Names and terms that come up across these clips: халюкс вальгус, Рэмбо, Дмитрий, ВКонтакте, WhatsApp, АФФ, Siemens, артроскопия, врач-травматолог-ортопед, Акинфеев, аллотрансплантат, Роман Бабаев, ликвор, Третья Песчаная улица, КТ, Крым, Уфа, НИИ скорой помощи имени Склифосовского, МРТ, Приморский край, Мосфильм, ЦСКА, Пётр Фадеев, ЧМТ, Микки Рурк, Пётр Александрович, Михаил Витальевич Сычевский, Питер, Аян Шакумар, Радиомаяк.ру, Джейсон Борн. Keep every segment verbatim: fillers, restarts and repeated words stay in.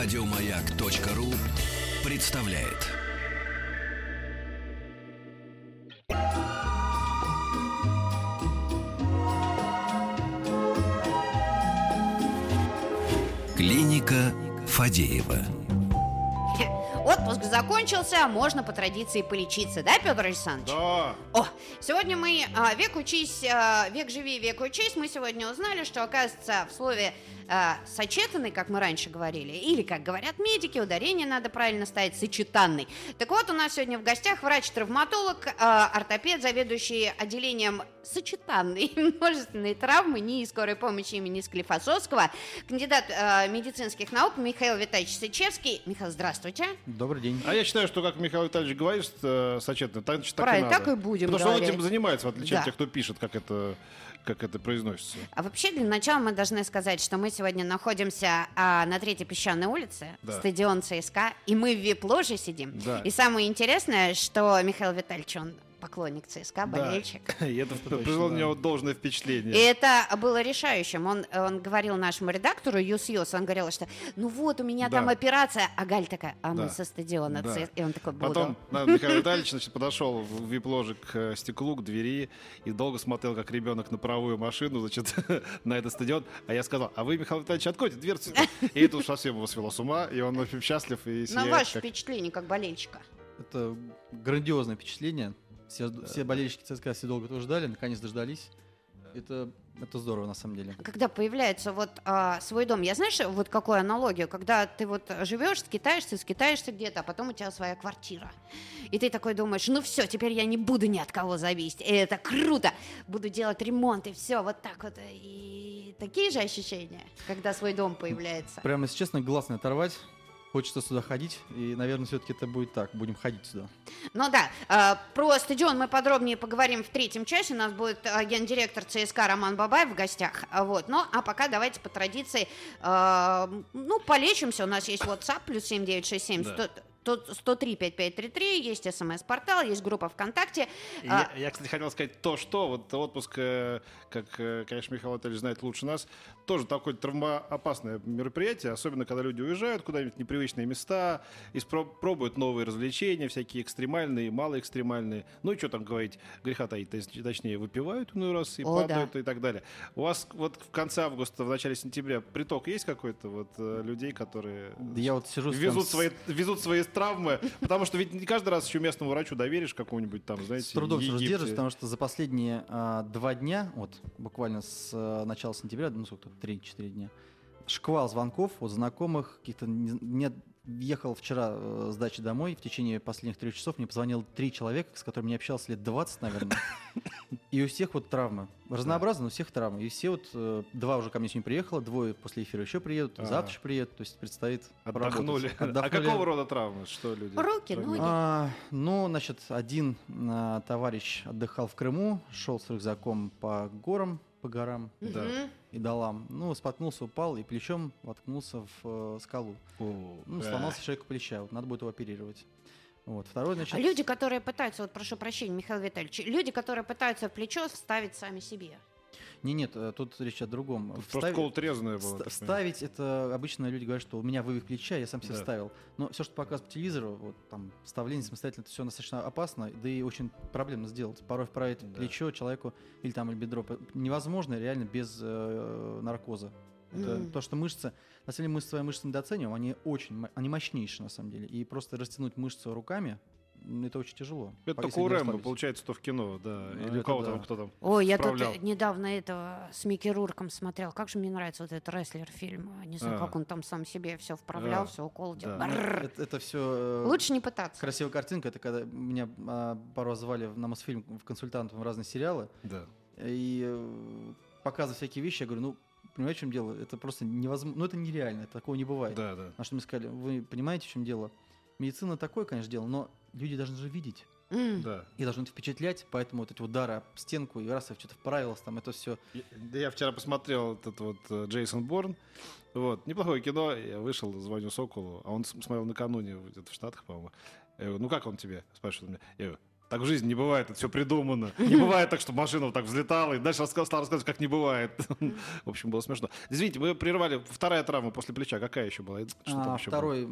Радиомаяк.ру представляет. Клиника Фадеева. Отпуск закончился, можно по традиции полечиться, да, Пётр Александрович? Да. О, сегодня мы а, век учись, а, век живи, век учись. Мы сегодня узнали, что, оказывается, в слове а, сочетанный, как мы раньше говорили, или, как говорят медики, ударение надо правильно ставить, сочетанный. Так вот, у нас сегодня в гостях врач-травматолог, а, ортопед, заведующий отделением сочетанной и множественной травмы НИИ скорой помощи имени Склифосовского, кандидат а, медицинских наук Михаил Витальевич Сычевский. Михаил, здравствуйте. Добрый день. А я считаю, что, как Михаил Витальевич говорит, э, сочетанно, так, значит, так правильно, и надо. Так и будем Потому говорить. Что он этим занимается, в отличие да. от тех, кто пишет, как это, как это произносится. А вообще, для начала мы должны сказать, что мы сегодня находимся а, на Третьей Песчаной улице, да. стадион ЦСКА, и мы в вип-ложе сидим. Да. И самое интересное, что Михаил Витальевич, он... поклонник ЦСКА, болельщик. Да. Это произвело на него должное впечатление. И это было решающим. Он, он говорил нашему редактору Юс-Юс, он говорил, что ну вот, у меня да. там операция, а Галь такая, а да. мы со стадиона да. ЦСКА. И он такой, буду. Потом Михаил Витальевич, значит, подошел в вип-ложе к стеклу, к двери, и долго смотрел, как ребенок на паровую машину, значит, на этот стадион. А я сказал, а вы, Михаил Витальевич, откройте дверцу. И это уж совсем его свело с ума, и он вообще счастлив. И сияет. Но ваше как... впечатление как болельщика? Это грандиозное впечатление. Все, все болельщики ЦСКА все долго этого ждали, наконец дождались. Это, это здорово, на самом деле. Когда появляется вот а, свой дом, я знаешь, вот какую аналогию? Когда ты вот живешь, скитаешься, скитаешься где-то, а потом у тебя своя квартира. И ты такой думаешь, ну все, теперь я не буду ни от кого зависеть. И это круто! Буду делать ремонт, и все, вот так вот. И такие же ощущения, когда свой дом появляется. Прямо, если честно, глаз не оторвать. Хочется сюда ходить, и, наверное, все-таки это будет так. Будем ходить сюда. Ну да, про стадион мы подробнее поговорим в третьем часе. У нас будет гендиректор ЦСКА Роман Бабаев в гостях. Вот. Ну, а пока давайте по традиции, ну, полечимся. У нас есть WhatsApp, плюс семь девять шесть семь сто... сто три пятьдесят пять тридцать три, есть СМС-портал, есть группа ВКонтакте. Я, я, кстати, хотел сказать то, что вот отпуск, как, конечно, Михаил Витальевич знает лучше нас, тоже такое травмоопасное мероприятие, особенно когда люди уезжают куда-нибудь в непривычные места, пробуют новые развлечения, всякие экстремальные, малоэкстремальные. Ну и что там говорить, греха таить, точнее, выпивают иной раз и О, падают да. и так далее. У вас вот в конце августа, в начале сентября приток есть какой-то вот людей, которые да я вот сижу везут, с... свои, везут свои травмы, потому что ведь не каждый раз еще местному врачу доверишь какому-нибудь там, знаете, с трудом сдерживаешь, потому что за последние а, два дня, вот буквально с а, начала сентября, ну сколько, три-четыре дня, шквал звонков от знакомых, каких-то нет. Ехал вчера э, с дачи домой, в течение последних трех часов мне позвонило три человека, с которыми я общался лет двадцать, наверное. И у всех вот травмы. Разнообразно, но у всех травмы. И все вот, э, два уже ко мне сегодня приехало, двое после эфира еще приедут, завтра еще приедут, то есть предстоит отдохнули. Отдохнули. А какого рода травмы? Что люди? Руки, ноги. А, ну, значит, один а, товарищ отдыхал в Крыму, шел с рюкзаком по горам, по горам да. и долам. Ну, споткнулся, упал и плечом воткнулся в э, скалу. О, ну, да. сломался человек плеча. Вот, надо будет его оперировать. Вот. Второй, значит... А люди, которые пытаются, вот прошу прощения, Михаил Витальевич, люди, которые пытаются в плечо вставить сами себе. Не, нет, тут речь о другом. Тут вставить, просто колотрезное было. Вста- вставить, это обычно люди говорят, что у меня вывих плеча, я сам себе да. вставил. Но все, что показывают по телевизору, вот там вставление самостоятельно, это все достаточно опасно, да и очень проблемно сделать. Порой вправить да. плечо человеку или там или бедро невозможно реально без э, наркоза. Это mm-hmm. то, что мышцы, на самом деле мы свои мышцы недооцениваем, они очень, они мощнейшие на самом деле. И просто растянуть мышцу руками, это очень тяжело. Это только у Рэмбо, получается, то в кино, да. Или это у кого-то да. там, кто там Ой, справлял. Я тут недавно этого с Микки Рурком смотрел. Как же мне нравится вот этот рестлер-фильм. Не знаю, а. как он там сам себе все вправлял, а. все укол делал. Да. Это, это все... Лучше не пытаться. Красивая картинка. Это когда меня а, пару раз звали на Мосфильм в консультантом в разные сериалы. Да. И э, показывали всякие вещи. Я говорю, ну, понимаете, в чем дело? Это просто невозможно. Ну, это нереально. Такого не бывает. Да, да. А что мне сказали? Вы понимаете, в чем дело? Медицина такое, конечно, дело, но люди должны же видеть mm. да. и должны это впечатлять, поэтому вот эти удары об стенку и раз и что-то вправилось, там это все. Я, я вчера посмотрел этот вот Джейсон Борн, вот, неплохое кино, я вышел, звоню Соколу, а он смотрел накануне, где-то в Штатах, по-моему, я говорю, ну как он тебе, спрашивает меня, я говорю, Так в жизни не бывает, это все придумано. Не бывает так, что машина вот так взлетала и дальше стал рассказывать, как не бывает. В общем, было смешно. Извините, мы прервали. Вторая травма после плеча. Какая еще была? Второй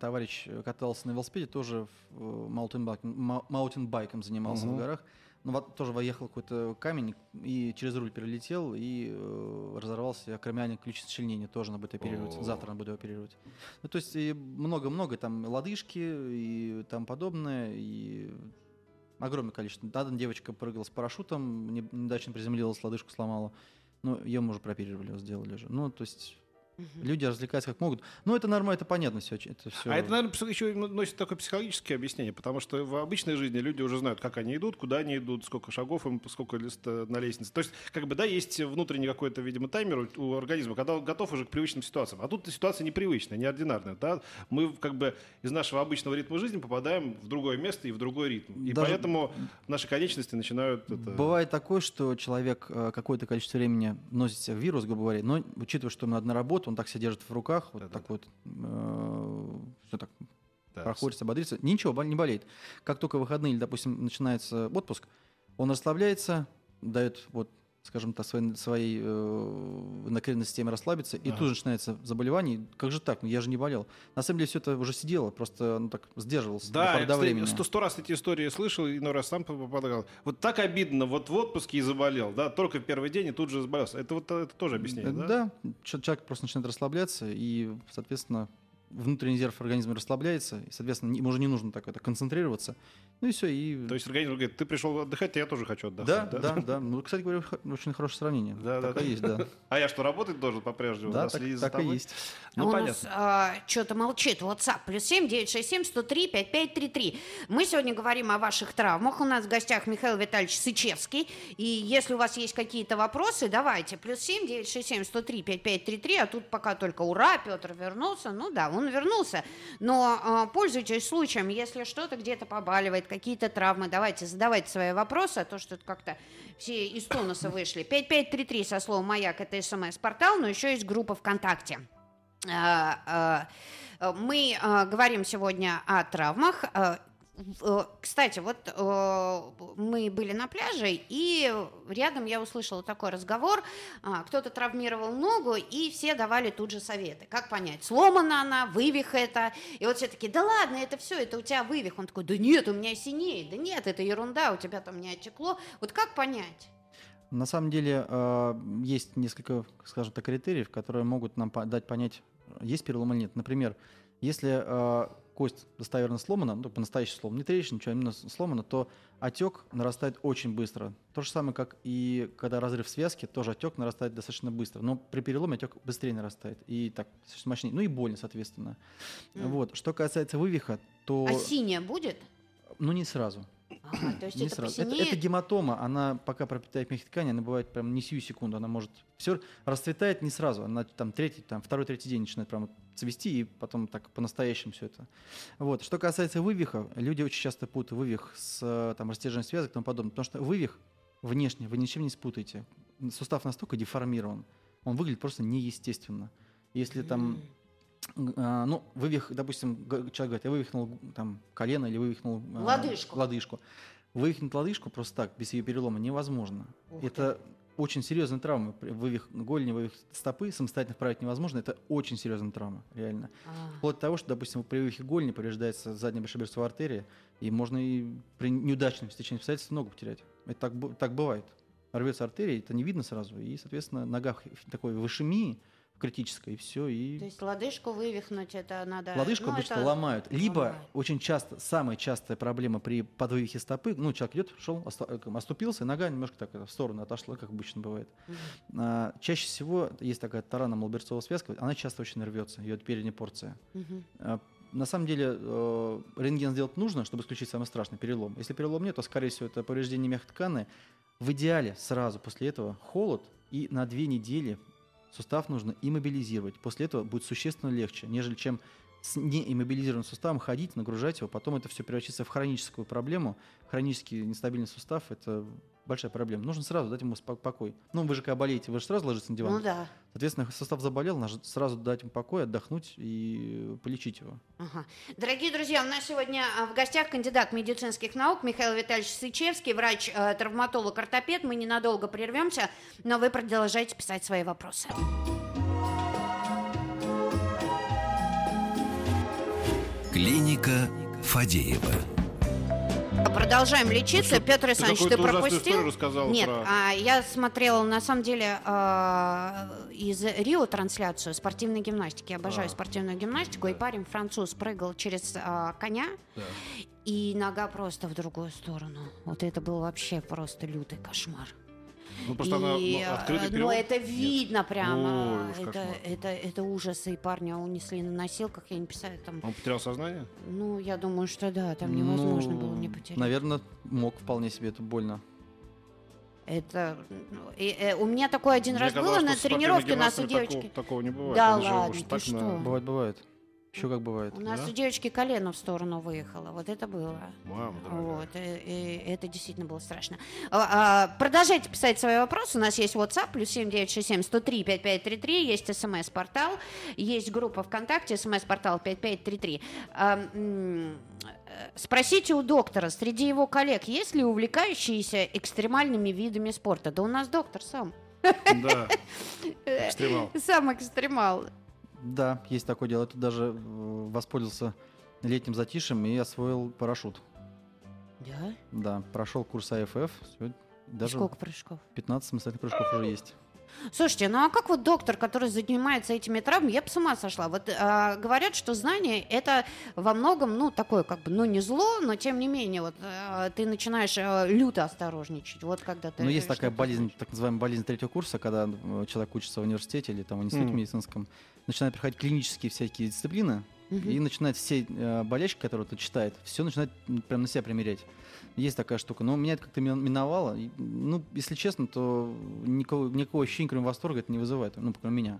товарищ катался на велосипеде, тоже маунтинбайком занимался в горах. Ну, тоже въехал какой-то камень и через руль перелетел, и э, разорвался акромиальный ключ-сочленения, тоже надо будет оперировать. О-о-о. Завтра надо будет оперировать. Ну, то есть и много-много, там лодыжки и там подобное, и огромное количество. Одна девочка прыгала с парашютом, недачно приземлилась, лодыжку сломала. Ну, ее мы уже прооперировали, сделали же. Ну, то есть... Люди развлекаются как могут. Ну, это нормально, это понятно все, это все. А это, наверное, еще носит такое психологическое объяснение, потому что в обычной жизни люди уже знают, как они идут, куда они идут, сколько шагов им, сколько на лестнице. То есть, как бы, да, есть внутренний какой-то, видимо, таймер у организма, когда он готов уже к привычным ситуациям. А тут ситуация непривычная, неординарная. Да? Мы, как бы, из нашего обычного ритма жизни попадаем в другое место и в другой ритм. И даже поэтому наши конечности начинают... Это... Бывает такое, что человек какое-то количество времени носит себе вирус, грубо говоря, но, учитывая, что ему надо на работу, он так себя держит в руках, вот да, так да. вот, э, все так, да, проходится, ободрится, ничего, не болеет. Как только выходные или, допустим, начинается отпуск, он расслабляется, дает, вот, скажем так, своей, своей э, эндокринной системе расслабиться, и ага. тут же начинается заболевание. Как же так? Я же не болел. На самом деле все это уже сидело, просто ну, так сдерживался да, до поры до времени. Да, я сто раз эти истории слышал, и иной раз сам попадал. Вот так обидно, вот в отпуске и заболел, да, только в первый день и тут же заболелся. Это вот это тоже объяснение, да? Да, человек просто начинает расслабляться, и, соответственно, внутренний резерв организма расслабляется, и, соответственно, ему уже не нужно так это концентрироваться. Ну и все. И... То есть организм говорит, ты пришел отдыхать, а я тоже хочу отдохнуть. Да, да, да. да. Ну, кстати говоря, очень хорошее сравнение. Да, так да, и да. есть, да. А я что, работать должен по-прежнему? Да, да так, так, так и есть. Ну, ну понятно. У нас а, что-то молчит. WhatsApp плюс семь девятьсот шестьдесят семь сто три пятьдесят пять тридцать три. Мы сегодня говорим о ваших травмах. У нас в гостях Михаил Витальевич Сычевский. И если у вас есть какие-то вопросы, давайте. Плюс семь девятьсот шестьдесят семь сто три пятьдесят пять тридцать три. А тут пока только ура, Петр вернулся. Ну да, он вернулся. Но а, пользуйтесь случаем, если что-то где-то побаливает, какие-то травмы. Давайте, задавайте свои вопросы, а то, что как-то все из тонуса вышли. пять пять три три со словом «Маяк» — это СМС-портал, но еще есть группа ВКонтакте. Мы говорим сегодня о травмах. Кстати, вот мы были на пляже, и рядом я услышала такой разговор. Кто-то травмировал ногу, и все давали тут же советы. Как понять, сломана она, вывих это. И вот все такие, да ладно, это все, это у тебя вывих. Он такой, да нет, у меня синеет, да нет, это ерунда, у тебя там не отекло. Вот как понять? На самом деле есть несколько, скажем так, критериев, которые могут нам дать понять, есть перелом или нет. Например, если... кость достоверно сломана, ну, по-настоящему сломана, не трещина, ничего, именно сломана, то отек нарастает очень быстро. То же самое, как и когда разрыв связки, тоже отек нарастает достаточно быстро. Но при переломе отек быстрее нарастает и так мощнее, ну и больно, соответственно. Mm. Вот. Что касается вывиха, то... А синяя будет? Ну, не сразу. А, то есть не это сразу. Это, это гематома, она пока пропитает мягкие ткани, она бывает прям не сию секунду, она может все расцветает не сразу, она там третий, там второй-третий день начинает прям цвести и потом так по-настоящему все это. Вот. Что касается вывиха, люди очень часто путают вывих с там, растяжением связок и тому подобное, потому что вывих внешне вы ничем не спутаете. Сустав настолько деформирован, он выглядит просто неестественно. Если там Ну, вывих, допустим, человек говорит, я вывихнул там, колено или вывихнул лодыжку. Э, лодыжку. Вывихнуть лодыжку просто так, без ее перелома, невозможно. Ух это ты. Очень серьезная травма. Вывих голени, вывих стопы самостоятельно вправить невозможно. Это очень серьезная травма, реально. А-а-а. Вплоть до того, что, допустим, при вывихе голени повреждается задняя брюшно-берцовая артерия, и можно и при неудачном стечении обстоятельств ногу потерять. Это так, так бывает. Рвется артерия, это не видно сразу, и, соответственно, нога в такой в ишемии, критическое, и все. И... То есть лодыжку вывихнуть это надо... Лодыжку ну, обычно это... ломают. Либо ломают. Очень часто, самая частая проблема при подвывихе стопы, ну, человек идет, шел, оступился, и нога немножко так в сторону отошла, как обычно бывает. Mm-hmm. А, чаще всего есть такая тарано-молберцовая связка, она часто очень рвется, ее передняя порция. Mm-hmm. А, на самом деле э, рентген сделать нужно, чтобы исключить самый страшный перелом. Если перелом нет, то, скорее всего, это повреждение мягкой ткани. В идеале сразу после этого холод и на две недели сустав нужно иммобилизировать. После этого будет существенно легче, нежели чем с неиммобилизированным суставом ходить, нагружать его. Потом это все превратится в хроническую проблему. Хронически нестабильный сустав – это большая проблема. Нужно сразу дать ему покой. Ну, вы же когда болеете, вы же сразу ложитесь на диван. Ну да. Соответственно, состав заболел, нужно сразу дать ему покой, отдохнуть и полечить его. Ага. Дорогие друзья, у нас сегодня в гостях кандидат медицинских наук Михаил Витальевич Сычевский, врач-травматолог-ортопед. Мы ненадолго прервемся, но вы продолжайте писать свои вопросы. Клиника Фадеева. Продолжаем лечиться. Ну, Пётр Александрович, ты, ты пропустил? Нет, про... а, я смотрела, на самом деле, э, из Рио трансляцию спортивной гимнастики. Я обожаю а. спортивную гимнастику. Да. И парень француз прыгал через э, коня, да. и нога просто в другую сторону. Вот это был вообще просто лютый кошмар. Ну, просто и, она, ну, ну, это видно. Нет. Прямо. Ой, это, это, это ужас. И парня унесли на носилках, я не писаю там. Он потерял сознание? Ну, я думаю, что да, там невозможно ну, было не потерять. Наверное, мог вполне себе, это больно. Это и, и, у меня такой один Мне раз казалось, было на тренировке, нас у девочки. Такого, такого не бывает. Да Они ладно, же, ты что? На... Бывает, бывает. Еще как бывает. У нас да? у девочки колено в сторону выехало. Вот это было. Мама, вот. И, и это действительно было страшно. А, а, продолжайте писать свои вопросы. У нас есть WhatsApp, плюс семь девять шесть семь сто три пятьдесят пять тридцать три. Есть смс-портал. Есть группа ВКонтакте, смс-портал пятьдесят пять тридцать три. А, м- Спросите у доктора, среди его коллег есть ли увлекающиеся экстремальными видами спорта? Да у нас доктор сам. Да, экстремал. Сам экстремал. Да, есть такое дело. Я тут даже воспользовался летним затишьем и освоил парашют. Да? Да, прошел курс АФФ. Даже сколько прыжков? пятнадцать самостоятельных прыжков уже есть. Слушайте, ну а как вот доктор, который занимается этими травмами, я бы с ума сошла. Вот а, говорят, что знание это во многом, ну, такое как бы, ну, не зло, но тем не менее, вот а, ты начинаешь а, люто осторожничать. Вот когда ты... Ну, есть такая болезнь, так называемая болезнь третьего курса, когда человек учится в университете или там в институте mm. медицинском, начинают приходить клинические всякие дисциплины, mm-hmm. и начинает все а, болячки, которые ты читает, все начинает прям на себя примерять. Есть такая штука, но меня это как-то миновало. Ну, если честно, то никакого, никакого ощущения, кроме восторга, это не вызывает. Ну, кроме меня.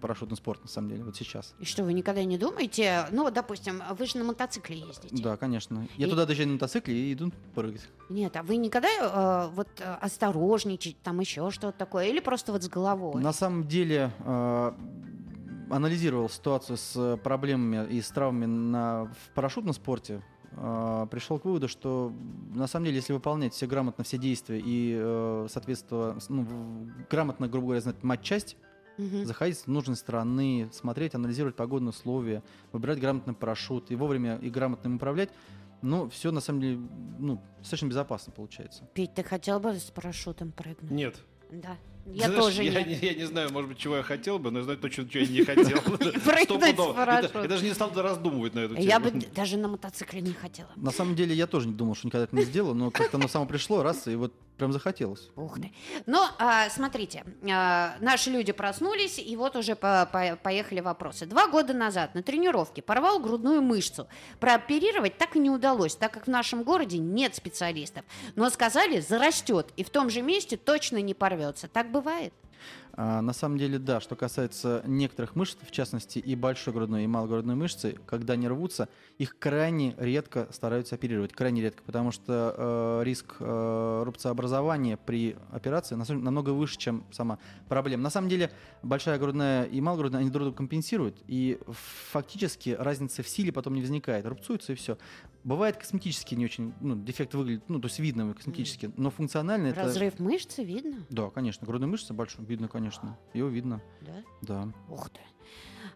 Парашютный спорт, на самом деле, вот сейчас. И что, вы никогда не думаете? Ну, допустим, вы же на мотоцикле ездите. Да, конечно. Я и... туда доезжаю на мотоцикле и иду прыгать. Нет, а вы никогда э, вот осторожничать, там еще что-то такое? Или просто вот с головой? На самом деле... Э... анализировал ситуацию с проблемами и с травмами на, в парашютном спорте, э, пришел к выводу, что на самом деле, если выполнять все грамотно, все действия и, э, соответственно, ну, грамотно, грубо говоря, знать матчасть, угу. заходить с нужной стороны, смотреть, анализировать погодные условия, выбирать грамотный парашют и вовремя и грамотно им управлять, ну, все, на самом деле, ну, достаточно безопасно получается. Петь, ты хотел бы с парашютом прыгнуть? Нет. Да. Я знаешь, тоже я, нет. Я, я не знаю, может быть, чего я хотел бы, но я знаю точно, чего я не хотел. Я даже не стал раздумывать на эту тему. Я бы даже на мотоцикле не хотела. На самом деле, я тоже не думал, что никогда это не сделаю, но как-то оно само пришло, раз, и вот прям захотелось. Ух ты. Ну, а, смотрите, а, наши люди проснулись, и вот уже по, по, поехали вопросы. Два года назад на тренировке порвал грудную мышцу. Прооперировать так и не удалось, так как в нашем городе нет специалистов. Но сказали, зарастет, и в том же месте точно не порвется. Так бывает? А, на самом деле, да. Что касается некоторых мышц, в частности, и большой грудной, и малогрудной мышцы, когда они рвутся, их крайне редко стараются оперировать. Крайне редко, потому что э, риск э, рубцеобразования при операции намного выше, чем сама проблема. На самом деле, большая грудная и малогрудная, они друг друга компенсируют, и фактически разницы в силе потом не возникает. Рубцуются и все. Бывает косметически не очень, ну, дефект выглядит, ну, то есть видно косметически, но функционально разрыв это... Разрыв мышцы видно? Да, конечно. Грудная мышца большая, видно, конечно. Ее видно. Да? Да. Ух ты.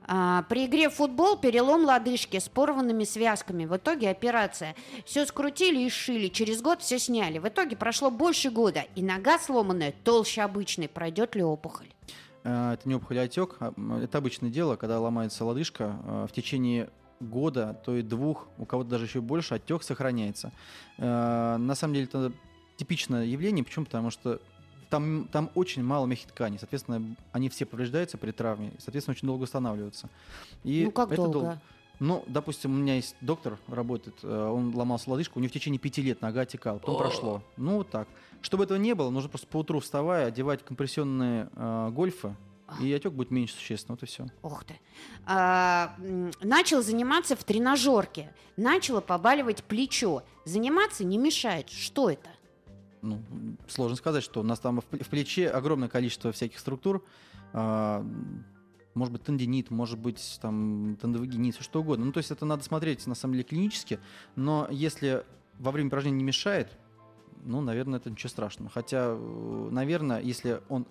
А, при игре в футбол перелом лодыжки с порванными связками. В итоге операция. Все скрутили и сшили. Через год все сняли. В итоге прошло больше года, и нога сломанная толще обычной. Пройдет ли опухоль? А, это не опухоль, а отек. Это обычное дело, когда ломается лодыжка а, в течение... года, то и двух, у кого-то даже еще больше, отек сохраняется. Э, на самом деле это типичное явление. Почему? Потому что там, там очень мало мягких тканей. Соответственно, они все повреждаются при травме. Соответственно, очень долго восстанавливаются. И ну как это долго? Дол... Ну, допустим, у меня есть доктор, работает, он ломался лодыжку, у него в течение пяти лет нога отекала, потом прошло. Ну, вот так. Чтобы этого не было, нужно просто поутру вставая одевать компрессионные э, гольфы, и отек будет меньше существенно, вот и все. Ох ты. А, начал заниматься в тренажерке. Начало побаливать плечо. Заниматься не мешает. Что это? ну, сложно сказать, что у нас там в плече огромное количество всяких структур. Может быть, тендинит, может быть, там, тендовагинит, все что угодно. Ну, то есть это надо смотреть, на самом деле, клинически. Но если во время упражнения не мешает, ну, наверное, это ничего страшного. Хотя, наверное, если он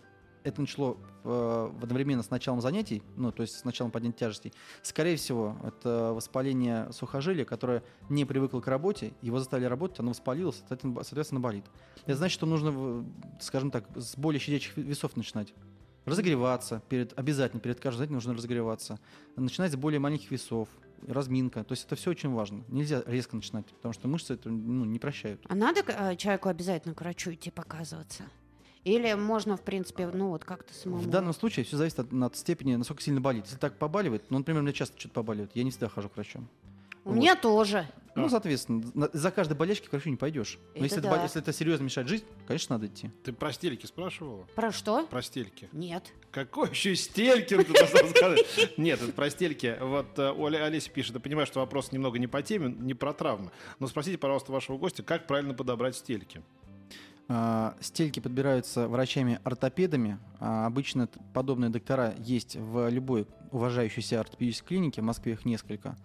это начало э, одновременно с началом занятий, ну, то есть с началом поднятия тяжестей, скорее всего, это воспаление сухожилия, которое не привыкло к работе, его заставили работать, оно воспалилось, соответственно, болит. Это значит, что нужно, скажем так, с более щадящих весов начинать. Разогреваться, перед, обязательно перед каждым занятием нужно разогреваться. Начинать с более маленьких весов, разминка. То есть это все очень важно. Нельзя резко начинать, потому что мышцы это, ну, не прощают. А надо э, человеку обязательно к врачу идти показываться? Или можно, в принципе, ну вот как-то самому? В данном случае все зависит от, от степени, насколько сильно болит. Если так побаливает, ну, например, у меня часто что-то побаливает, я не всегда хожу к врачу. У вот. меня тоже. Ну, соответственно, за каждой болячки к врачу не пойдешь. Но это если, да. это, если это серьезно мешает жизнь, конечно, надо идти. Ты про стельки спрашивала? Про что? Про стельки. Нет. Какой еще стельки? Нет, это про стельки. Вот Олеся пишет, я понимаю, что вопрос немного не по теме, не про травмы. Но спросите, пожалуйста, вашего гостя, как правильно подобрать стельки? Стельки подбираются врачами-ортопедами. Обычно подобные доктора есть в любой уважающейся ортопедической клинике. В Москве их несколько.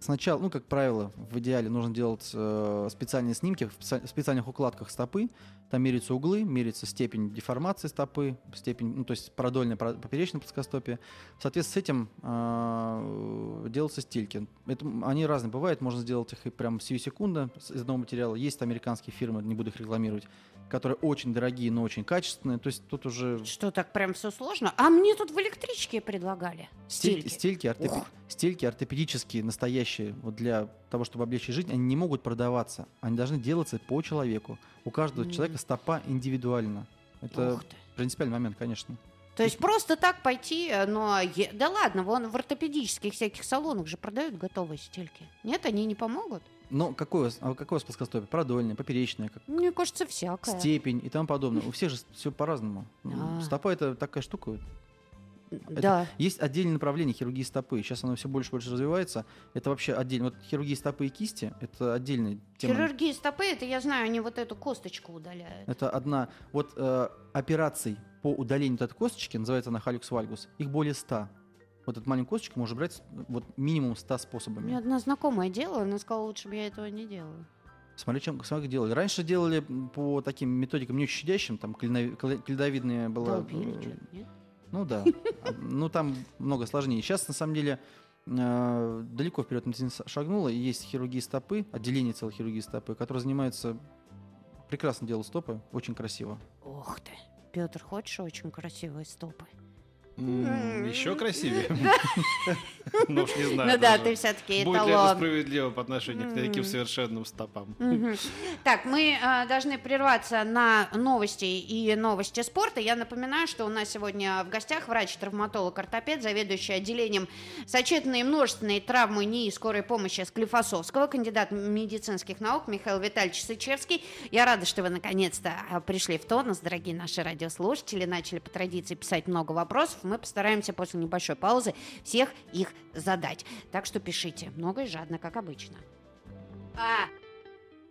Сначала, ну, как правило, в идеале нужно делать э, специальные снимки в специальных укладках стопы. Там меряются углы, меряется степень деформации стопы, степень, ну, то есть продольное, поперечное плоскостопие. В соответствии с этим э, делаются стельки. Это, они разные бывают, можно сделать их и прям сию секунду из одного материала. Есть американские фирмы, не буду их рекламировать, которые очень дорогие, но очень качественные. То есть тут уже... Что, так прям все сложно? А мне тут в электричке предлагали стельки. Стельки, ортоп... стельки ортопедические, настоящие. Вот для того, чтобы облегчить жизнь, они не могут продаваться. Они должны делаться по человеку. У каждого mm. человека стопа индивидуально. Это принципиальный момент, конечно. То есть просто так пойти, но... Да ладно, вон в ортопедических всяких салонах же продают готовые стельки. Нет, они не помогут? Ну, какое, какое у вас плоскостопие? Продольное, поперечное? Как... Мне кажется, всякое. Степень и тому подобное. У всех же все по-разному. А. Стопа — это такая штука... Это да. Есть отдельное направление хирургии стопы. Сейчас оно все больше и больше развивается. Это вообще отдельно. Вот хирургия стопы и кисти — это отдельная тема. Хирургия стопы — это, я знаю, они вот эту косточку удаляют. Это одна. Вот э, операций по удалению вот этой косточки, называется она халюкс вальгус, их более ста. Вот эту маленькую косточку можно брать вот минимум ста способами. У меня одна знакомая делала, она сказала, лучше бы я этого не делала. Смотри, чем как делали. Раньше делали по таким методикам не очень щадящим, там клиновидная была... Ну да, ну там много сложнее. Сейчас, на самом деле, э, далеко вперед медицина шагнула. И есть хирургии стопы, отделение целой хирургии стопы, которые занимаются прекрасно делают стопы, очень красиво. Ох ты, Пётр, хочешь очень красивые стопы? Mm, еще красивее. Ну уж не знаю. Ну да, ты все-таки эталон. Будет ли это справедливо по отношению к таким совершенным стопам? Так, мы должны прерваться на новости и новости спорта. Я напоминаю, что у нас сегодня в гостях врач-травматолог-ортопед, заведующий отделением сочетанной и множественной травмы НИИ скорой помощи Склифосовского, кандидат медицинских наук Михаил Витальевич Сычевский. Я рада, что вы наконец-то пришли в тонус, дорогие наши радиослушатели. Начали по традиции писать много вопросов. Мы постараемся после небольшой паузы всех их задать. Так что пишите много и жадно, как обычно. А,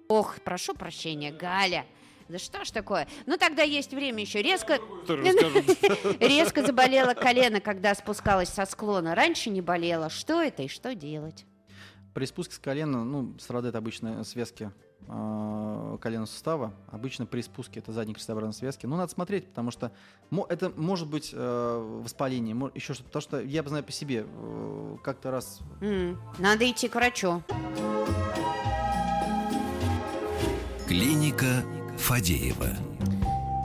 ох, прошу прощения, Галя. Да что ж такое? Ну, тогда есть время еще. Резко, резко заболело колено, когда спускалась со склона. Раньше не болело. Что это и что делать? При спуске с колена, ну, страдают обычно связки коленного сустава. Обычно при спуске это задние крестообразные связки. Но надо смотреть, потому что это может быть воспаление, еще что-то. Потому что я знаю по себе, как-то раз... Надо идти к врачу. Клиника Фадеева.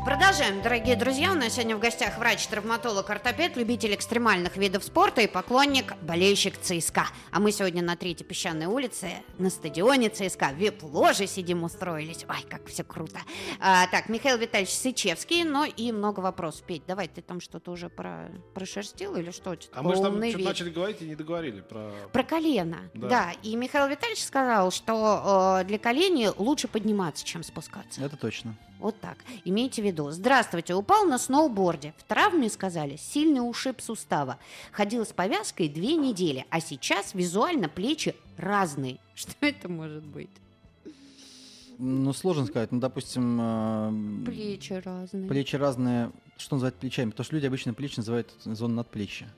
Продолжаем, дорогие друзья. У нас сегодня в гостях врач-травматолог-ортопед, любитель экстремальных видов спорта и поклонник, болельщик ЦСКА. А мы сегодня на Третьей Песчаной улице, на стадионе ЦСКА. В вип-ложе сидим, устроились. Ой, как все круто. А, так, Михаил Витальевич Сычевский, но и много вопросов. Петь, давай, ты там что-то уже про... прошерстил или что? А мы же там что-то начали говорить и не договорили. Про, про колено, да. да. И Михаил Витальевич сказал, что э, для колени лучше подниматься, чем спускаться. Это точно. Вот так. Имейте в виду. Здравствуйте. Упал на сноуборде. В травме, сказали, сильный ушиб сустава. Ходил с повязкой две недели, а сейчас визуально плечи разные. Что это может быть? Ну, сложно сказать. Ну, допустим... Плечи разные. Плечи разные. Что называть плечами? Потому что люди обычно плечи называют зону надплечья.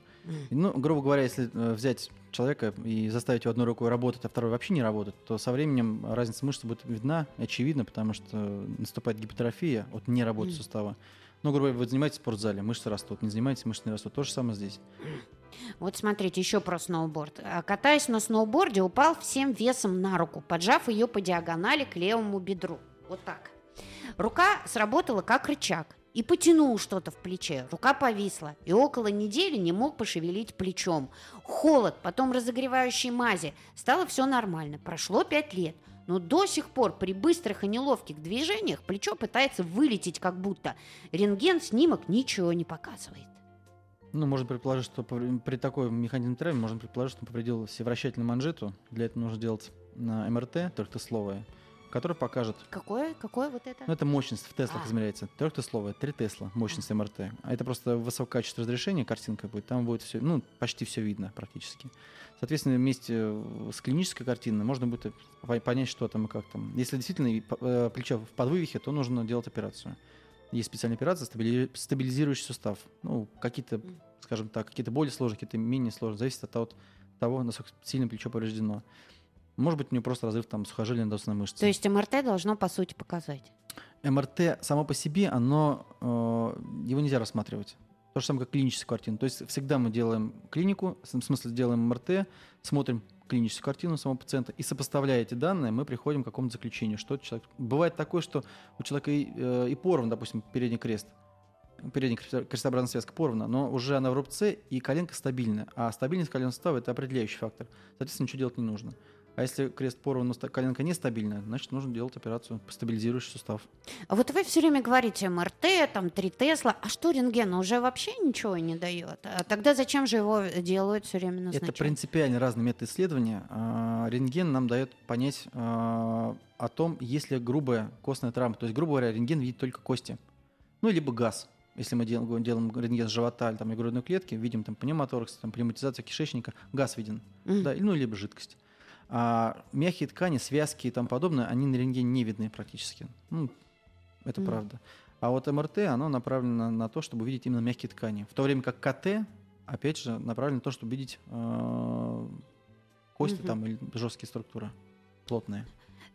Ну, грубо говоря, если взять человека и заставить его одной рукой работать, а второй вообще не работать, то со временем разница мышц будет видна, очевидна, потому что наступает гипотрофия от неработы mm. сустава. Ну, грубо говоря, вы занимаетесь в спортзале, мышцы растут, не занимаетесь, мышцы не растут. То же самое здесь. Вот смотрите, еще про сноуборд. Катаясь на сноуборде, упал всем весом на руку, поджав ее по диагонали к левому бедру. Вот так. Рука сработала как рычаг. И потянул что-то в плече, рука повисла, и около недели не мог пошевелить плечом. Холод, потом разогревающие мази, стало все нормально. Прошло пять лет, но до сих пор при быстрых и неловких движениях плечо пытается вылететь как будто. Рентген, снимок ничего не показывает. Ну, можно предположить, что при такой механизме травмы, можно предположить, что повредил всевращательную манжету. Для этого нужно делать на МРТ трехтесловое. Который покажет... Какое? Какое вот это? Ну, это мощность в теслах а. измеряется. Трехтесловая, три тесла, мощность а. МРТ. А это просто высокое качество разрешения, картинка будет. Там будет все, ну, почти все видно практически. Соответственно, вместе с клинической картиной можно будет понять, что там и как там. Если действительно плечо в подвывихе, то нужно делать операцию. Есть специальная операция, стабилизирующий сустав. Ну, какие-то, скажем так, какие-то более сложные, какие-то менее сложные. Зависит от того, насколько сильно плечо повреждено. Может быть, у него просто разрыв там сухожилия надосной мышцы. То есть МРТ должно, по сути, показать? МРТ само по себе, оно, э, его нельзя рассматривать. То же самое, как клиническую картину. То есть всегда мы делаем клинику, в смысле делаем МРТ, смотрим клиническую картину самого пациента и, сопоставляя эти данные, мы приходим к какому-то заключению. Что человек... Бывает такое, что у человека и, э, и порван, допустим, передний крест. Передняя крестообразная связка порвана, но уже она в рубце и коленка стабильная. А стабильность коленного сустава – это определяющий фактор. Соответственно, ничего делать не нужно. А если крест порван, но коленка нестабильная, значит, нужно делать операцию, стабилизирующий сустав. А вот вы все время говорите МРТ, там, три Тесла. А что рентген уже вообще ничего не дает? А тогда зачем же его делают все время назначать? Это принципиально разные методы исследования. Рентген нам дает понять о том, есть ли грубая костная травма. То есть, грубо говоря, рентген видит только кости. Ну, либо газ. Если мы делаем, делаем рентген с живота или, там, или грудной клетки, видим там пневмоторакс, там, пневматизация кишечника, газ виден. Mm-hmm. Да, ну, либо жидкость. А мягкие ткани, связки и тому подобное, они на рентгене не видны практически. Ну, это mm. правда. А вот МРТ, оно направлено на то, чтобы видеть именно мягкие ткани. В то время как КТ, опять же, направлено на то, чтобы видеть э, кости mm-hmm. там, или жесткие структуры, плотные.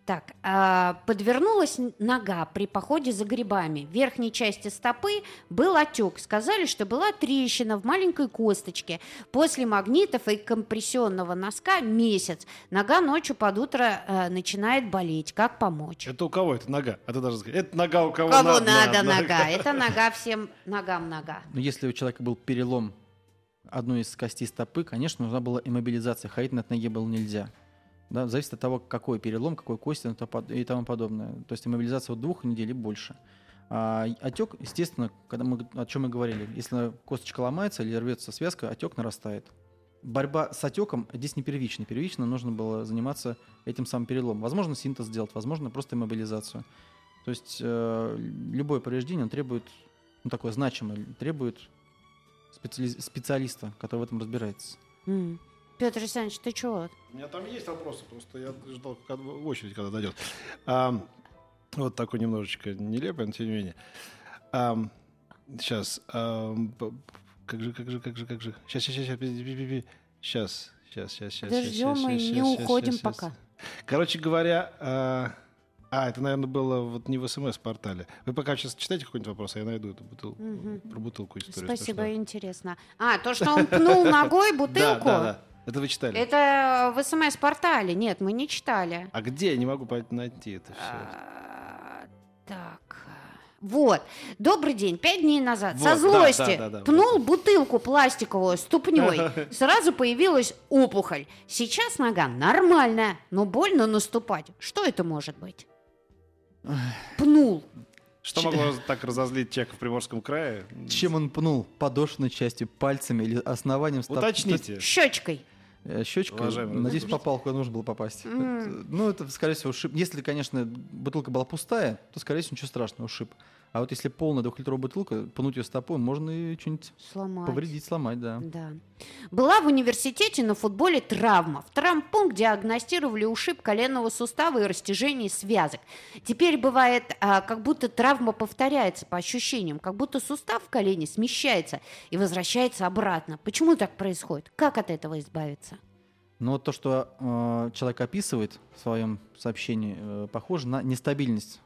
Так, э, подвернулась нога при походе за грибами. В верхней части стопы был отек. Сказали, что была трещина в маленькой косточке. После магнитов и компрессионного носка месяц. Нога ночью под утро э, начинает болеть. Как помочь? Это у кого эта нога? А ты даже сказать, это нога у кого, кого надо. надо нога. нога. Это нога всем ногам нога. Но если у человека был перелом одной из костей стопы, конечно, нужна была иммобилизация. Ходить на ноге было нельзя. Да, зависит от того, какой перелом, какой кости и тому подобное. То есть иммобилизация от двух недель и больше. А отек, естественно, когда мы, о чем мы говорили, если косточка ломается или рвется связка, отек нарастает. Борьба с отеком здесь не первична. Первично нужно было заниматься этим самым переломом. Возможно, синтез сделать, возможно, просто иммобилизацию. То есть э, любое повреждение требует, ну, такое значимое, требует специали- специалиста, который в этом разбирается. Mm. Пётр Александрович, ты чего? У меня там есть вопросы, просто я ждал очередь, когда дойдет. А, вот такой немножечко нелепый, но тем не менее. А, сейчас. А, как же, как же, как же, как же. Сейчас, сейчас, сейчас, сейчас, сейчас, сейчас, сейчас. Дождем и не уходим сейчас, пока. Короче говоря, а, а, это, наверное, было вот не в СМС-портале. Вы пока сейчас читайте какой-нибудь вопрос, а я найду эту бутылку, угу. про бутылку историю. Спасибо, страшную. Интересно. А, то, что он пнул ногой бутылку? Да, да, да. Это вы читали? Это в СМС-портале. Нет, мы не читали. А где? Я не могу найти это все. Так. Вот. Добрый день. Пять дней назад вот, со злости да, да, да, да, пнул вот. бутылку пластиковую ступней. Сразу появилась опухоль. Сейчас нога нормальная, но больно наступать. Что это может быть? Пнул. Что могло так разозлить человека в Приморском крае? Чем он пнул? Подошвенной частью, пальцами или основанием? Став... Уточните. Щечкой. Щечкой? Уважаемый, надеюсь, попал, куда нужно было попасть. Mm. Ну, это, скорее всего, ушиб. Если, конечно, бутылка была пустая, то, скорее всего, ничего страшного, ушиб. А вот если полная двухлитровая бутылка, пнуть ее стопой, можно и что-нибудь сломать. повредить, сломать, да. да. Была в университете на футболе травма. В травмпункт диагностировали ушиб коленного сустава и растяжение связок. Теперь бывает, а, как будто травма повторяется по ощущениям, как будто сустав в колене смещается и возвращается обратно. Почему так происходит? Как от этого избавиться? Но то, что э, человек описывает в своем сообщении, э, похоже на нестабильность.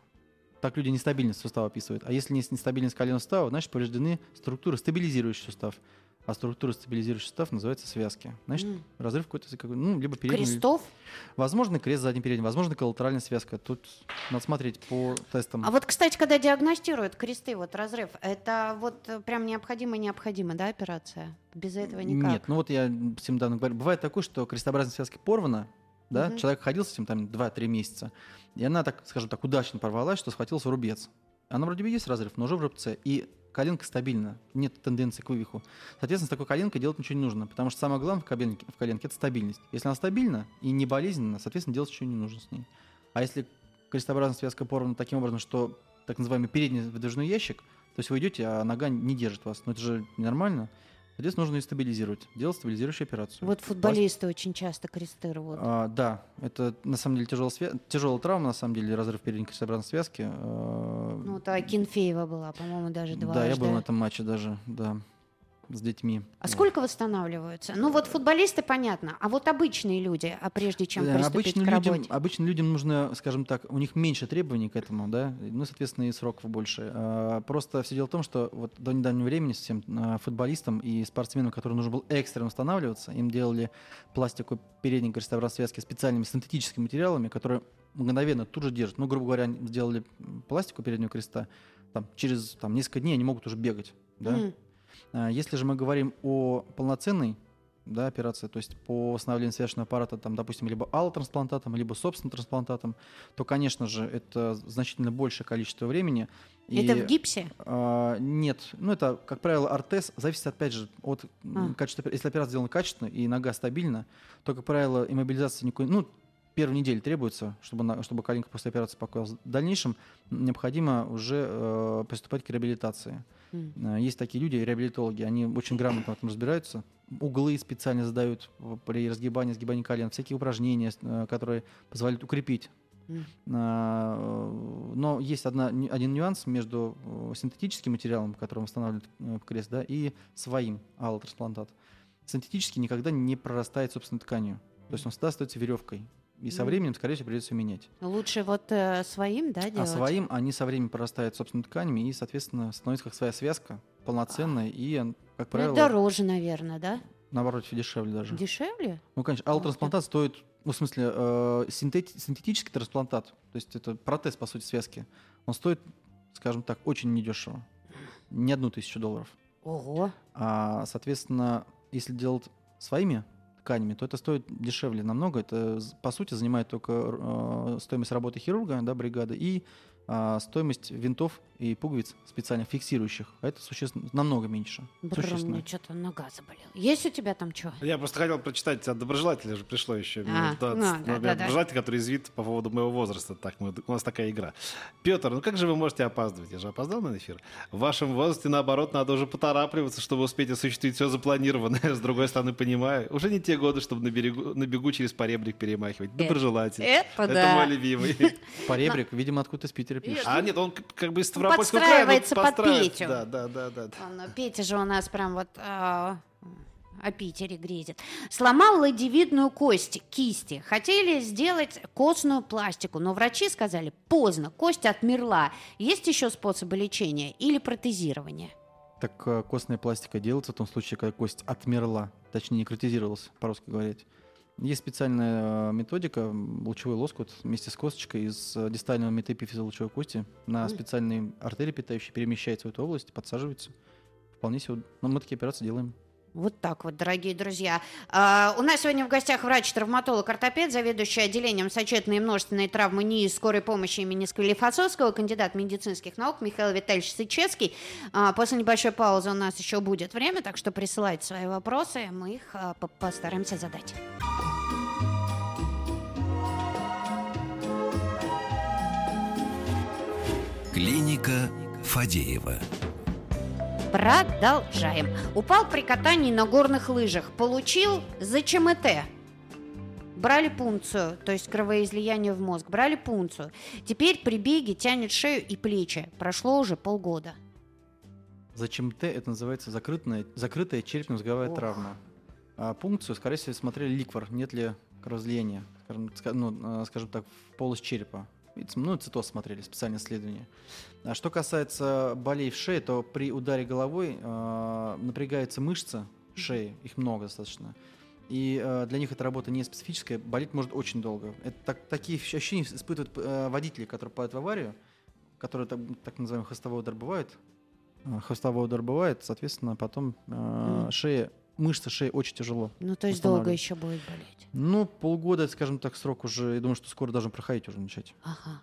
Так люди нестабильность сустава описывают. А если есть нестабильность коленного сустава, значит, повреждены структуры, стабилизирующий сустав. А структура, стабилизирующий сустав, называется связки. Значит, mm. разрыв какой-то, какой, ну, либо передний. Крестов? Возможно, крест задний передний, возможно, коллатеральная связка. Тут надо смотреть по тестам. А вот, кстати, когда диагностируют кресты, вот разрыв, это вот прям необходимо-необходимо, да, операция? Без этого никак? Нет, ну вот я всем давно говорю. Бывает такое, что крестообразная связка порвана, да, mm-hmm. человек ходил с этим там два-три месяца, и она, так скажем так, удачно порвалась, что схватился в рубец. Она вроде бы есть разрыв, но уже в рубце, и коленка стабильна, нет тенденции к вывиху. Соответственно, с такой коленкой делать ничего не нужно, потому что самое главное в коленке, в коленке – это стабильность. Если она стабильна и не болезненна, соответственно, делать ничего не нужно с ней. А если крестообразная связка порвана таким образом, что так называемый передний выдвижной ящик, то есть вы идете, а нога не держит вас. Но это же ненормально. Здесь нужно ее стабилизировать, делать стабилизирующую операцию. Вот футболисты Пласт... очень часто кресты рвут. А, да, это на самом деле тяжелая, свя... тяжелая травма, на самом деле, разрыв передней крестообразной связки. А... Ну, это Акинфеева была, по-моему, даже дважды. Да, я был на этом матче даже, да, с детьми. А да. сколько восстанавливаются? Ну, вот футболисты, понятно, а вот обычные люди, а прежде чем да, приступить к работе? Людям, обычным людям нужно, скажем так, у них меньше требований к этому, да, ну, соответственно, и сроков больше. А, просто все дело в том, что вот до недавнего времени всем футболистам и спортсменам, которым нужно было экстренно восстанавливаться, им делали пластику передней крестообразной связки специальными синтетическими материалами, которые мгновенно тут же держат. Ну, грубо говоря, сделали пластику переднего креста, там, через там, несколько дней они могут уже бегать, да. Mm. Если же мы говорим о полноценной да, операции, то есть по восстановлению связочного аппарата, там, допустим, либо аллотрансплантатом, либо собственным трансплантатом, то, конечно же, это значительно большее количество времени. И, это в гипсе? А, нет. Ну, это, как правило, ортез зависит, опять же, от а. качества. Если операция сделана качественно и нога стабильна, то, как правило, иммобилизация никакой... Ну, первую неделю требуется, чтобы, чтобы коленка после операции покоилась. В дальнейшем необходимо уже э, приступать к реабилитации. Mm. Есть такие люди, реабилитологи, они очень грамотно в этом разбираются. Углы специально задают при разгибании, сгибании колен, всякие упражнения, которые позволяют укрепить. Mm. Но есть одна, один нюанс между синтетическим материалом, которым восстанавливают крест, да, и своим аллотрансплантат. Синтетический никогда не прорастает собственной тканью. То есть он всегда остается веревкой. И со временем, скорее всего, придется менять. Лучше вот э, своим, да, делать? А своим они со временем прорастают собственными тканями и, соответственно, становится как своя связка, полноценная а. и, как правило... Ну, дороже, наверное, да? Наоборот, дешевле даже. Дешевле? Ну, конечно. Аллотрансплантат вот стоит, ну, в смысле, э, синтет, синтетический трансплантат, то есть это протез, по сути, связки, он стоит, скажем так, очень недешево. Не одну тысячу долларов. Ого! А, соответственно, если делать своими... тканями, то это стоит дешевле намного. Это, по сути, занимает только э, стоимость работы хирурга, да, бригады, и э, стоимость винтов и пуговиц специально фиксирующих. А это существенно намного меньше. Бррр, у меня что-то нога заболела. Есть у тебя там что? Я просто хотел прочитать от доброжелателя, же пришло еще а, да, ну, да, да, доброжелатель, да. который извит по поводу моего возраста. Так, мы, у нас такая игра. Петр, ну как же вы можете опаздывать? Я же опоздал на эфир. В вашем возрасте, наоборот, надо уже поторапливаться, чтобы успеть осуществить все запланированное. С другой стороны, понимаю, уже не те годы, чтобы на, берегу, на бегу через поребрик перемахивать. Доброжелатель. Это, это, это да. мой любимый. Поребрик, видимо, откуда-то из Питера пишет. А нет, он как бы из Ставропольского края. Подстраивается под Петю. Да, да, да, да. Он, Петя же у нас прям вот а, о Питере грезит. Сломал лодевидную кость кисти. Хотели сделать костную пластику, но врачи сказали, поздно, кость отмерла. Есть еще способы лечения или протезирования? Так костная пластика делается в том случае, когда кость отмерла, точнее некротизировалась, по-русски говорить. Есть специальная методика, лучевой лоскут вместе с косточкой из дистального метаэпифиза лучевой кости на специальные артерии питающие перемещается в эту область, подсаживается. Вполне себе, но мы такие операции делаем. Вот так вот, дорогие друзья. А, у нас сегодня в гостях врач-травматолог-ортопед, заведующий отделением сочетанной и множественной травмы НИИ скорой помощи имени Склифосовского, кандидат медицинских наук Михаил Витальевич Сычевский. А, после небольшой паузы у нас еще будет время, так что присылайте свои вопросы, мы их а, постараемся задать. Клиника Фадеева. Продолжаем. Упал при катании на горных лыжах. Получил за ЧМТ. Брали пункцию, то есть кровоизлияние в мозг. Брали пункцию. Теперь при беге тянет шею и плечи. Прошло уже полгода. За ЧМТ это называется закрытая, закрытая черепно-мозговая Ох. травма. А пункцию, скорее всего, смотрели ликвор. Нет ли кровоизлияния, скажем, ну, скажем так, в полость черепа. Ну, цитоз смотрели, специальное исследование. А что касается болей в шее, то при ударе головой э, напрягаются мышцы шеи, их много достаточно. И э, для них эта работа не специфическая, болеть может очень долго. Это, так, такие ощущения испытывают э, водители, которые падают в аварию, которые так, так называемый хвостовой удар бывает. Хвостовой удар бывает, соответственно, потом э, mm. шея, мышцы шеи очень тяжело. Ну, то есть долго еще будет болеть? Ну, полгода, скажем так, срок уже. Я думаю, что скоро должен проходить уже начать. Ага.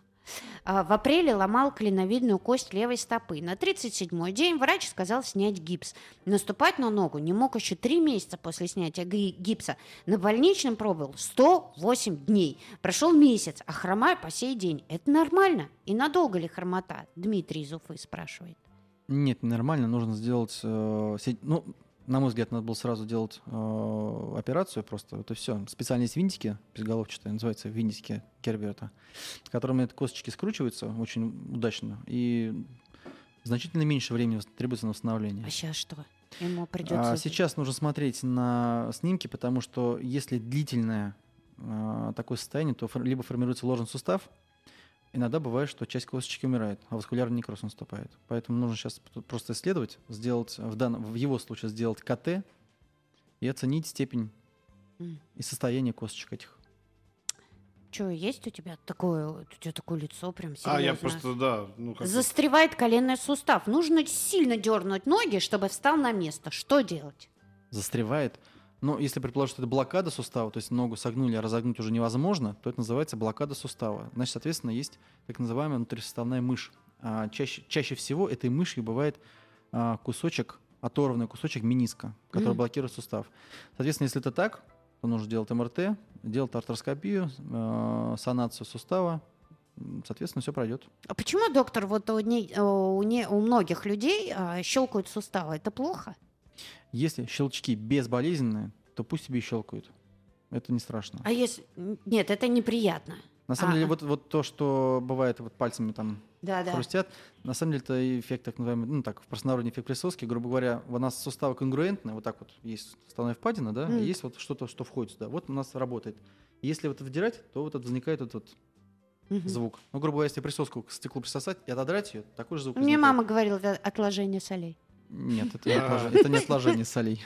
А, в апреле ломал клиновидную кость левой стопы. На тридцать седьмой день врач сказал снять гипс. Наступать на ногу не мог еще три месяца после снятия гипса. На больничном пробыл сто восемь дней. Прошел месяц, а хромаю по сей день. Это нормально? И надолго ли хромота? Дмитрий из Уфы спрашивает. Нет, нормально. Нужно сделать... Э, сеть, ну... На мой взгляд, надо было сразу делать э, операцию просто. Вот и все. Специально есть винтики, безголовчатые, называются винтики Керберта, которыми косточки скручиваются очень удачно. И значительно меньше времени требуется на восстановление. А сейчас что? Ему придется... А сейчас нужно смотреть на снимки, потому что если длительное э, такое состояние, то фор- либо формируется ложный сустав, иногда бывает, что часть косточки умирает, а васкулярный некроз наступает. Поэтому нужно сейчас просто исследовать, сделать, в, данном, в его случае сделать ка тэ и оценить степень mm. и состояние косточек этих. Что, есть у тебя такое, у тебя такое лицо прям серьезное? А я просто, да. Ну, как... Застревает коленный сустав. Нужно сильно дернуть ноги, чтобы встал на место. Что делать? Застревает. Но если предположить, что это блокада сустава, то есть ногу согнули, а разогнуть уже невозможно, то это называется блокада сустава. Значит, соответственно, есть так называемая внутрисуставная мышь. А чаще, чаще всего этой мышью бывает а, кусочек, оторванный кусочек мениска, который mm. блокирует сустав. Соответственно, если это так, то нужно делать эм эр тэ, делать артроскопию, э, санацию сустава. Соответственно, все пройдет. А почему, доктор, вот у, не, у, не, у многих людей а, щелкают суставы? Это плохо? Если щелчки безболезненные, то пусть себе и щелкают. Это не страшно. А если... Нет, это неприятно. На самом А-а. деле, вот, вот то, что бывает вот пальцами там Да-да. хрустят, на самом деле это эффект, так называемый, ну так, в простонародье эффект присоски, грубо говоря, у нас суставы конгруентные, вот так вот есть суставная впадина, да, mm. и есть вот что-то, что входит сюда. Вот у нас работает. Если вот вдирать, то вот это возникает вот, вот mm-hmm. звук. Ну, грубо говоря, если присоску к стеклу присосать и отодрать ее, такой же звук Мне возникает. Мама говорила, это отложение солей. Нет, это, yeah. не это не отложение солей.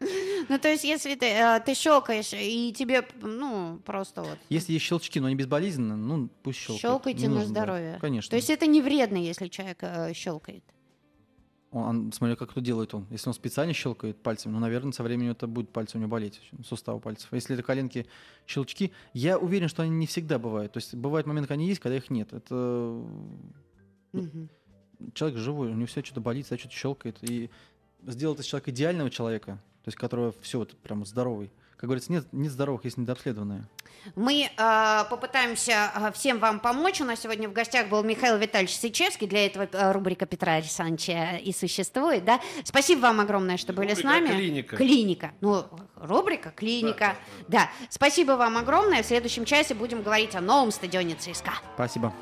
Ну, то есть, если ты, э, ты щелкаешь, и тебе, ну, просто вот... Если есть щелчки, но они безболезненны, ну, пусть щелкают. Щелкайте на здоровье. Да. Конечно. То есть, это не вредно, если человек э, щелкает? Он, он, смотря как это делает он. Если он специально щелкает пальцем, ну, наверное, со временем это будет пальцы у него болеть, суставы пальцев. Если это коленки, щелчки, я уверен, что они не всегда бывают. То есть, бывают моменты, когда они есть, когда их нет. Это... Mm-hmm. Человек живой, у него все что-то болит, все что-то щелкает. И сделать из человека идеального человека, то есть которого все вот прям здоровый. Как говорится, нет, нет здоровых, есть недообследованные. Мы э, попытаемся всем вам помочь. У нас сегодня в гостях был Михаил Витальевич Сычевский. Для этого рубрика Петра Александровича и существует. Да? Спасибо вам огромное, что рубрика были с нами. Клиника. Клиника. Ну, рубрика «Клиника». Да, да, да. да. Спасибо вам огромное. В следующем часе будем говорить о новом стадионе ЦСКА. Спасибо.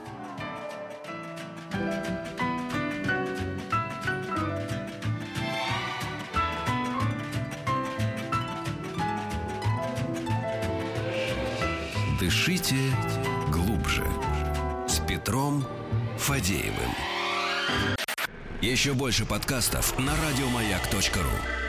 Дышите глубже с Петром Фадеевым. Еще больше подкастов на радиомаяк точка ру.